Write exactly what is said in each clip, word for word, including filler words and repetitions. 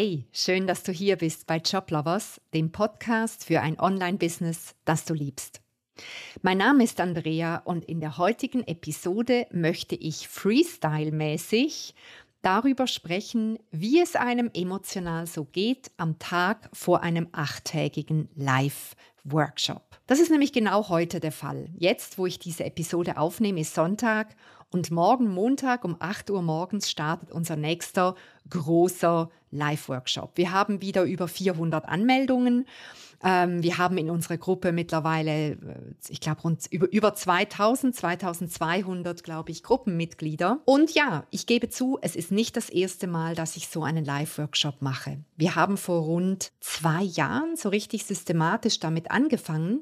Hey, schön, dass du hier bist bei Joblovers, dem Podcast für ein Online-Business, das du liebst. Mein Name ist Andrea und in der heutigen Episode möchte ich freestyle-mäßig darüber sprechen, wie es einem emotional so geht am Tag vor einem achttägigen Live-Workshop. Das ist nämlich genau heute der Fall. Jetzt, wo ich diese Episode aufnehme, ist Sonntag und morgen Montag um acht Uhr morgens startet unser nächster großer Live-Workshop. Wir haben wieder über vierhundert Anmeldungen. Ähm, wir haben in unserer Gruppe mittlerweile, ich glaube, rund über, über zweitausend, zweitausendzweihundert, glaube ich, Gruppenmitglieder. Und ja, ich gebe zu, es ist nicht das erste Mal, dass ich so einen Live-Workshop mache. Wir haben vor rund zwei Jahren so richtig systematisch damit angefangen.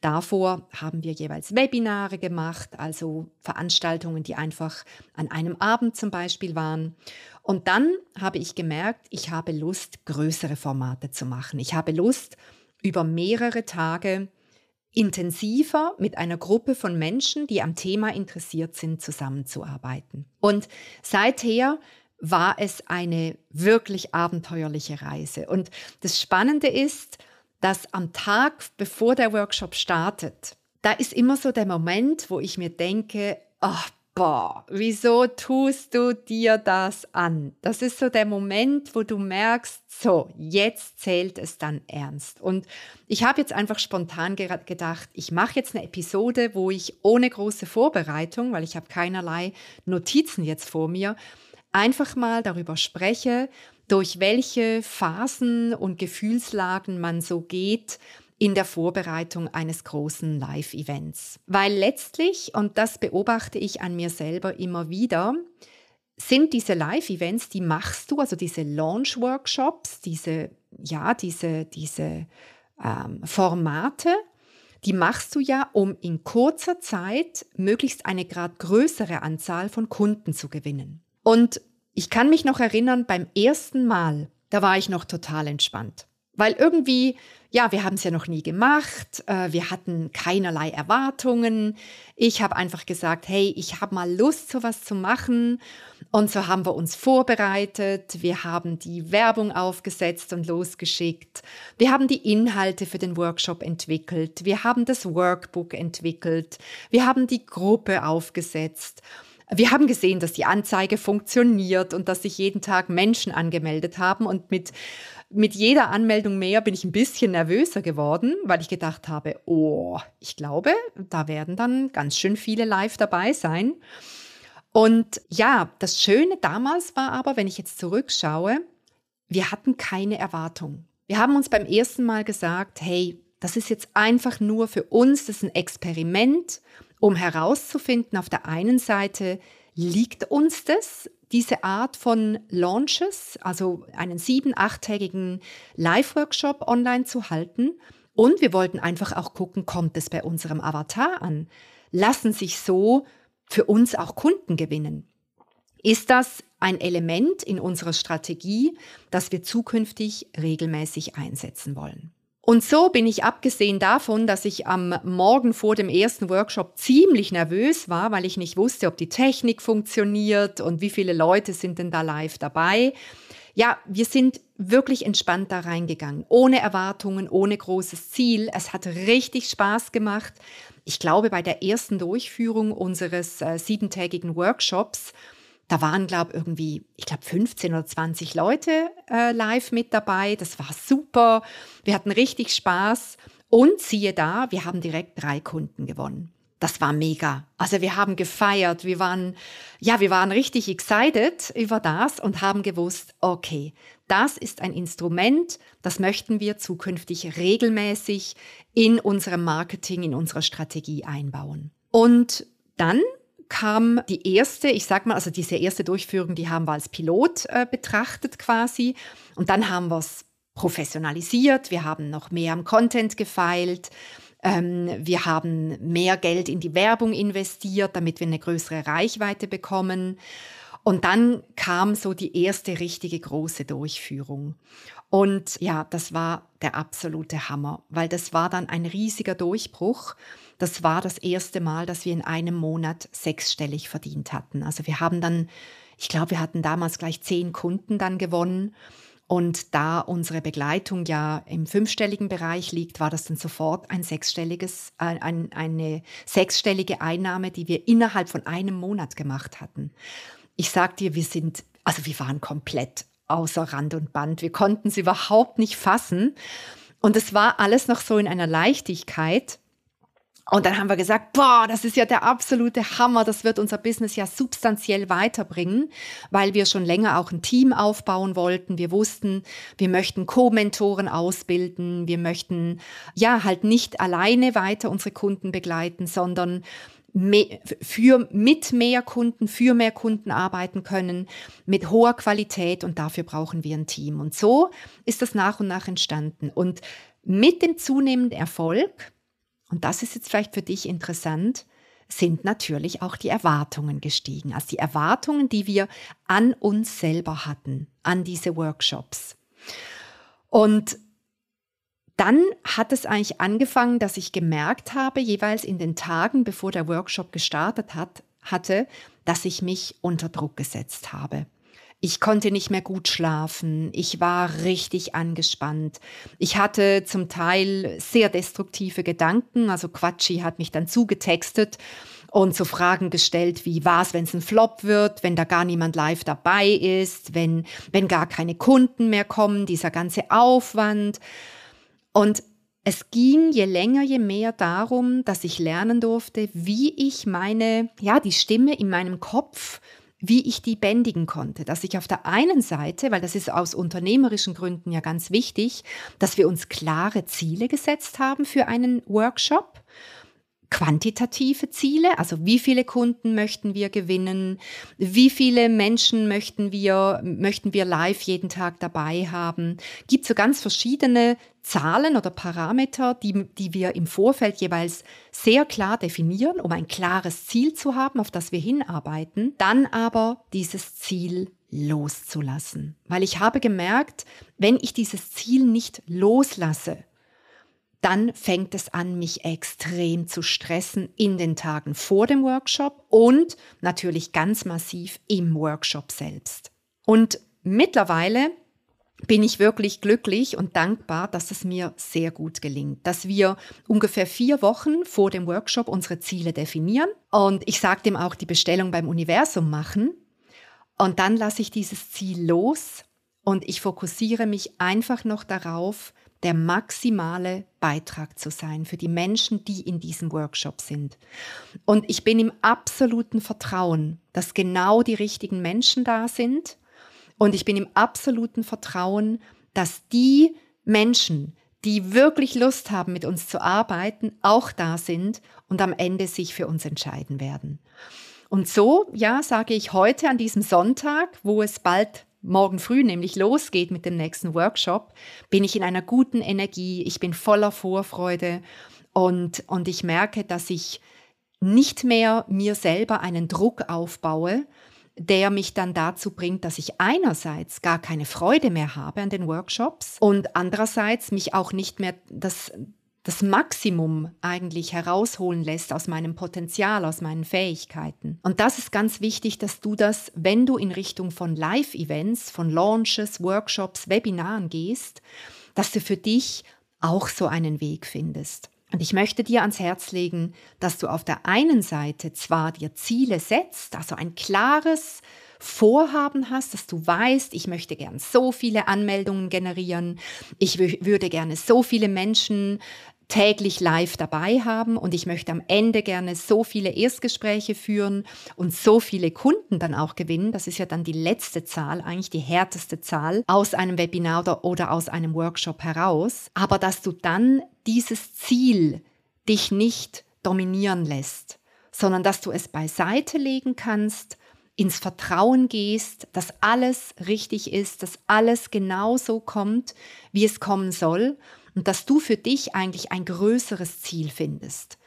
Davor haben wir jeweils Webinare gemacht, also Veranstaltungen, die einfach an einem Abend zum Beispiel waren. Und dann habe ich gemerkt, ich habe Lust, größere Formate zu machen. Ich habe Lust, über mehrere Tage intensiver mit einer Gruppe von Menschen, die am Thema interessiert sind, zusammenzuarbeiten. Und seither war es eine wirklich abenteuerliche Reise. Und das Spannende ist, dass am Tag, bevor der Workshop startet, da ist immer so der Moment, wo ich mir denke, ach, boah, wieso tust du dir das an? Das ist so der Moment, wo du merkst, so, jetzt zählt es dann ernst. Und ich habe jetzt einfach spontan gedacht, ich mache jetzt eine Episode, wo ich ohne große Vorbereitung, weil ich habe keinerlei Notizen jetzt vor mir, einfach mal darüber spreche, durch welche Phasen und Gefühlslagen man so geht in der Vorbereitung eines großen Live-Events. Weil letztlich, und das beobachte ich an mir selber immer wieder, sind diese Live-Events, die machst du, also diese Launch-Workshops, diese, ja, diese, diese ähm, Formate, die machst du ja, um in kurzer Zeit möglichst eine grad größere Anzahl von Kunden zu gewinnen. Und ich kann mich noch erinnern, beim ersten Mal, da war ich noch total entspannt. Weil irgendwie, ja, wir haben es ja noch nie gemacht, äh, wir hatten keinerlei Erwartungen. Ich habe einfach gesagt, hey, ich habe mal Lust, sowas zu machen. Und so haben wir uns vorbereitet, wir haben die Werbung aufgesetzt und losgeschickt. Wir haben die Inhalte für den Workshop entwickelt, wir haben das Workbook entwickelt, wir haben die Gruppe aufgesetzt. Wir haben gesehen, dass die Anzeige funktioniert und dass sich jeden Tag Menschen angemeldet haben. Und mit, mit jeder Anmeldung mehr bin ich ein bisschen nervöser geworden, weil ich gedacht habe, oh, ich glaube, da werden dann ganz schön viele live dabei sein. Und ja, das Schöne damals war aber, wenn ich jetzt zurückschaue, wir hatten keine Erwartung. Wir haben uns beim ersten Mal gesagt, hey, das ist jetzt einfach nur für uns, das ist ein Experiment, um herauszufinden, auf der einen Seite liegt uns das, diese Art von Launches, also einen sieben-, achttägigen Live-Workshop online zu halten. Und wir wollten einfach auch gucken, kommt es bei unserem Avatar an? Lassen sich so für uns auch Kunden gewinnen? Ist das ein Element in unserer Strategie, das wir zukünftig regelmäßig einsetzen wollen? Und so bin ich, abgesehen davon, dass ich am Morgen vor dem ersten Workshop ziemlich nervös war, weil ich nicht wusste, ob die Technik funktioniert und wie viele Leute sind denn da live dabei. Ja, wir sind wirklich entspannt da reingegangen, ohne Erwartungen, ohne großes Ziel. Es hat richtig Spaß gemacht. Ich glaube, bei der ersten Durchführung unseres äh, siebentägigen Workshops, da waren, glaube ich, irgendwie, ich glaube, fünfzehn oder zwanzig Leute äh, live mit dabei. Das war super. Wir hatten richtig Spaß. Und siehe da, wir haben direkt drei Kunden gewonnen. Das war mega. Also wir haben gefeiert. Wir waren, ja, wir waren richtig excited über das und haben gewusst, okay, das ist ein Instrument, das möchten wir zukünftig regelmäßig in unserem Marketing, in unserer Strategie einbauen. Und dann kam die erste, ich sag mal, also diese erste Durchführung, die haben wir als Pilot äh, betrachtet quasi. Und dann haben wir es professionalisiert, wir haben noch mehr am Content gefeilt, ähm, wir haben mehr Geld in die Werbung investiert, damit wir eine größere Reichweite bekommen. Und dann kam so die erste richtige große Durchführung. Und ja, das war der absolute Hammer, weil das war dann ein riesiger Durchbruch. Das war das erste Mal, dass wir in einem Monat sechsstellig verdient hatten. Also wir haben dann, ich glaube, wir hatten damals gleich zehn Kunden dann gewonnen. Und da unsere Begleitung ja im fünfstelligen Bereich liegt, war das dann sofort ein sechsstelliges, äh, ein, eine sechsstellige Einnahme, die wir innerhalb von einem Monat gemacht hatten. Ich sag dir, wir sind, also wir waren komplett außer Rand und Band. Wir konnten es überhaupt nicht fassen. Und es war alles noch so in einer Leichtigkeit. Und dann haben wir gesagt, boah, das ist ja der absolute Hammer, das wird unser Business ja substanziell weiterbringen, weil wir schon länger auch ein Team aufbauen wollten. Wir wussten, wir möchten Co-Mentoren ausbilden, wir möchten ja halt nicht alleine weiter unsere Kunden begleiten, sondern Mehr, für, mit mehr Kunden, für mehr Kunden arbeiten können, mit hoher Qualität, und dafür brauchen wir ein Team. Und so ist das nach und nach entstanden. Und mit dem zunehmenden Erfolg, und das ist jetzt vielleicht für dich interessant, sind natürlich auch die Erwartungen gestiegen. Also die Erwartungen, die wir an uns selber hatten, an diese Workshops. Und dann hat es eigentlich angefangen, dass ich gemerkt habe, jeweils in den Tagen, bevor der Workshop gestartet hat, hatte, dass ich mich unter Druck gesetzt habe. Ich konnte nicht mehr gut schlafen, ich war richtig angespannt. Ich hatte zum Teil sehr destruktive Gedanken, also Quatschi hat mich dann zugetextet und so Fragen gestellt wie, was, wenn es ein Flop wird, wenn da gar niemand live dabei ist, wenn, wenn gar keine Kunden mehr kommen, dieser ganze Aufwand. Und es ging je länger, je mehr darum, dass ich lernen durfte, wie ich meine, ja, die Stimme in meinem Kopf, wie ich die bändigen konnte. Dass ich auf der einen Seite, weil das ist aus unternehmerischen Gründen ja ganz wichtig, dass wir uns klare Ziele gesetzt haben für einen Workshop. Quantitative Ziele, also wie viele Kunden möchten wir gewinnen, wie viele Menschen möchten wir, möchten wir live jeden Tag dabei haben. Es gibt so ganz verschiedene Zahlen oder Parameter, die, die wir im Vorfeld jeweils sehr klar definieren, um ein klares Ziel zu haben, auf das wir hinarbeiten, dann aber dieses Ziel loszulassen. Weil ich habe gemerkt, wenn ich dieses Ziel nicht loslasse, dann fängt es an, mich extrem zu stressen in den Tagen vor dem Workshop und natürlich ganz massiv im Workshop selbst. Und mittlerweile bin ich wirklich glücklich und dankbar, dass es mir sehr gut gelingt, dass wir ungefähr vier Wochen vor dem Workshop unsere Ziele definieren und ich sage dem auch die Bestellung beim Universum machen und dann lasse ich dieses Ziel los und ich fokussiere mich einfach noch darauf, der maximale Beitrag zu sein für die Menschen, die in diesem Workshop sind. Und ich bin im absoluten Vertrauen, dass genau die richtigen Menschen da sind. Und ich bin im absoluten Vertrauen, dass die Menschen, die wirklich Lust haben, mit uns zu arbeiten, auch da sind und am Ende sich für uns entscheiden werden. Und so, ja, sage ich heute an diesem Sonntag, wo es bald morgen früh nämlich losgeht mit dem nächsten Workshop, bin ich in einer guten Energie, ich bin voller Vorfreude und, und ich merke, dass ich nicht mehr mir selber einen Druck aufbaue, der mich dann dazu bringt, dass ich einerseits gar keine Freude mehr habe an den Workshops und andererseits mich auch nicht mehr das, das Maximum eigentlich herausholen lässt aus meinem Potenzial, aus meinen Fähigkeiten. Und das ist ganz wichtig, dass du das, wenn du in Richtung von Live-Events, von Launches, Workshops, Webinaren gehst, dass du für dich auch so einen Weg findest. Und ich möchte dir ans Herz legen, dass du auf der einen Seite zwar dir Ziele setzt, also ein klares Vorhaben hast, dass du weißt, ich möchte gern so viele Anmeldungen generieren, ich w- würde gerne so viele Menschen täglich live dabei haben und ich möchte am Ende gerne so viele Erstgespräche führen und so viele Kunden dann auch gewinnen. Das ist ja dann die letzte Zahl, eigentlich die härteste Zahl aus einem Webinar oder, oder aus einem Workshop heraus. Aber dass du dann dieses Ziel dich nicht dominieren lässt, sondern dass du es beiseite legen kannst, ins Vertrauen gehst, dass alles richtig ist, dass alles genau so kommt, wie es kommen soll und dass du für dich eigentlich ein größeres Ziel findest.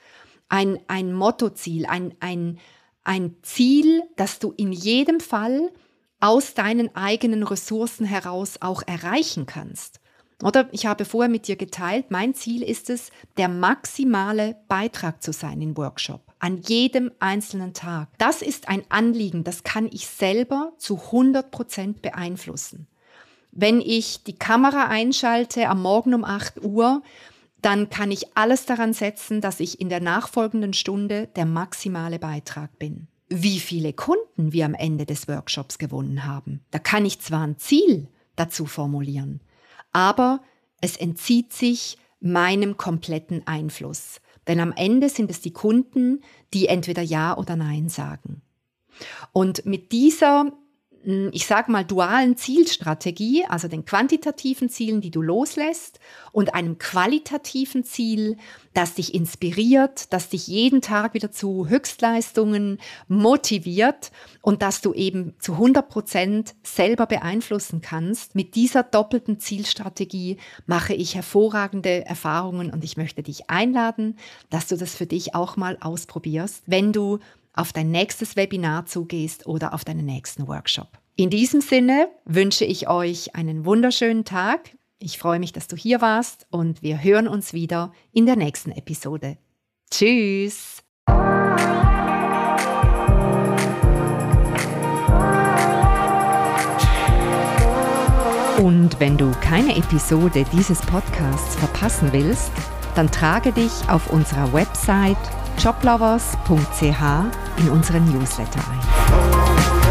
Ein, ein Mottoziel, ein, ein, ein Ziel, das du in jedem Fall aus deinen eigenen Ressourcen heraus auch erreichen kannst. Oder ich habe vorher mit dir geteilt, mein Ziel ist es, der maximale Beitrag zu sein im Workshop. An jedem einzelnen Tag. Das ist ein Anliegen, das kann ich selber zu hundert Prozent beeinflussen. Wenn ich die Kamera einschalte am Morgen um acht Uhr, dann kann ich alles daran setzen, dass ich in der nachfolgenden Stunde der maximale Beitrag bin. Wie viele Kunden wir am Ende des Workshops gewonnen haben, da kann ich zwar ein Ziel dazu formulieren, aber es entzieht sich meinem kompletten Einfluss. Denn am Ende sind es die Kunden, die entweder Ja oder Nein sagen. Und mit dieser, ich sage mal, dualen Zielstrategie, also den quantitativen Zielen, die du loslässt, und einem qualitativen Ziel, das dich inspiriert, das dich jeden Tag wieder zu Höchstleistungen motiviert und das du eben zu hundert Prozent selber beeinflussen kannst. Mit dieser doppelten Zielstrategie mache ich hervorragende Erfahrungen und ich möchte dich einladen, dass du das für dich auch mal ausprobierst, wenn du auf dein nächstes Webinar zugehst oder auf deinen nächsten Workshop. In diesem Sinne wünsche ich euch einen wunderschönen Tag. Ich freue mich, dass du hier warst und wir hören uns wieder in der nächsten Episode. Tschüss! Und wenn du keine Episode dieses Podcasts verpassen willst, dann trage dich auf unserer Website joblovers punkt c h in unseren Newsletter ein.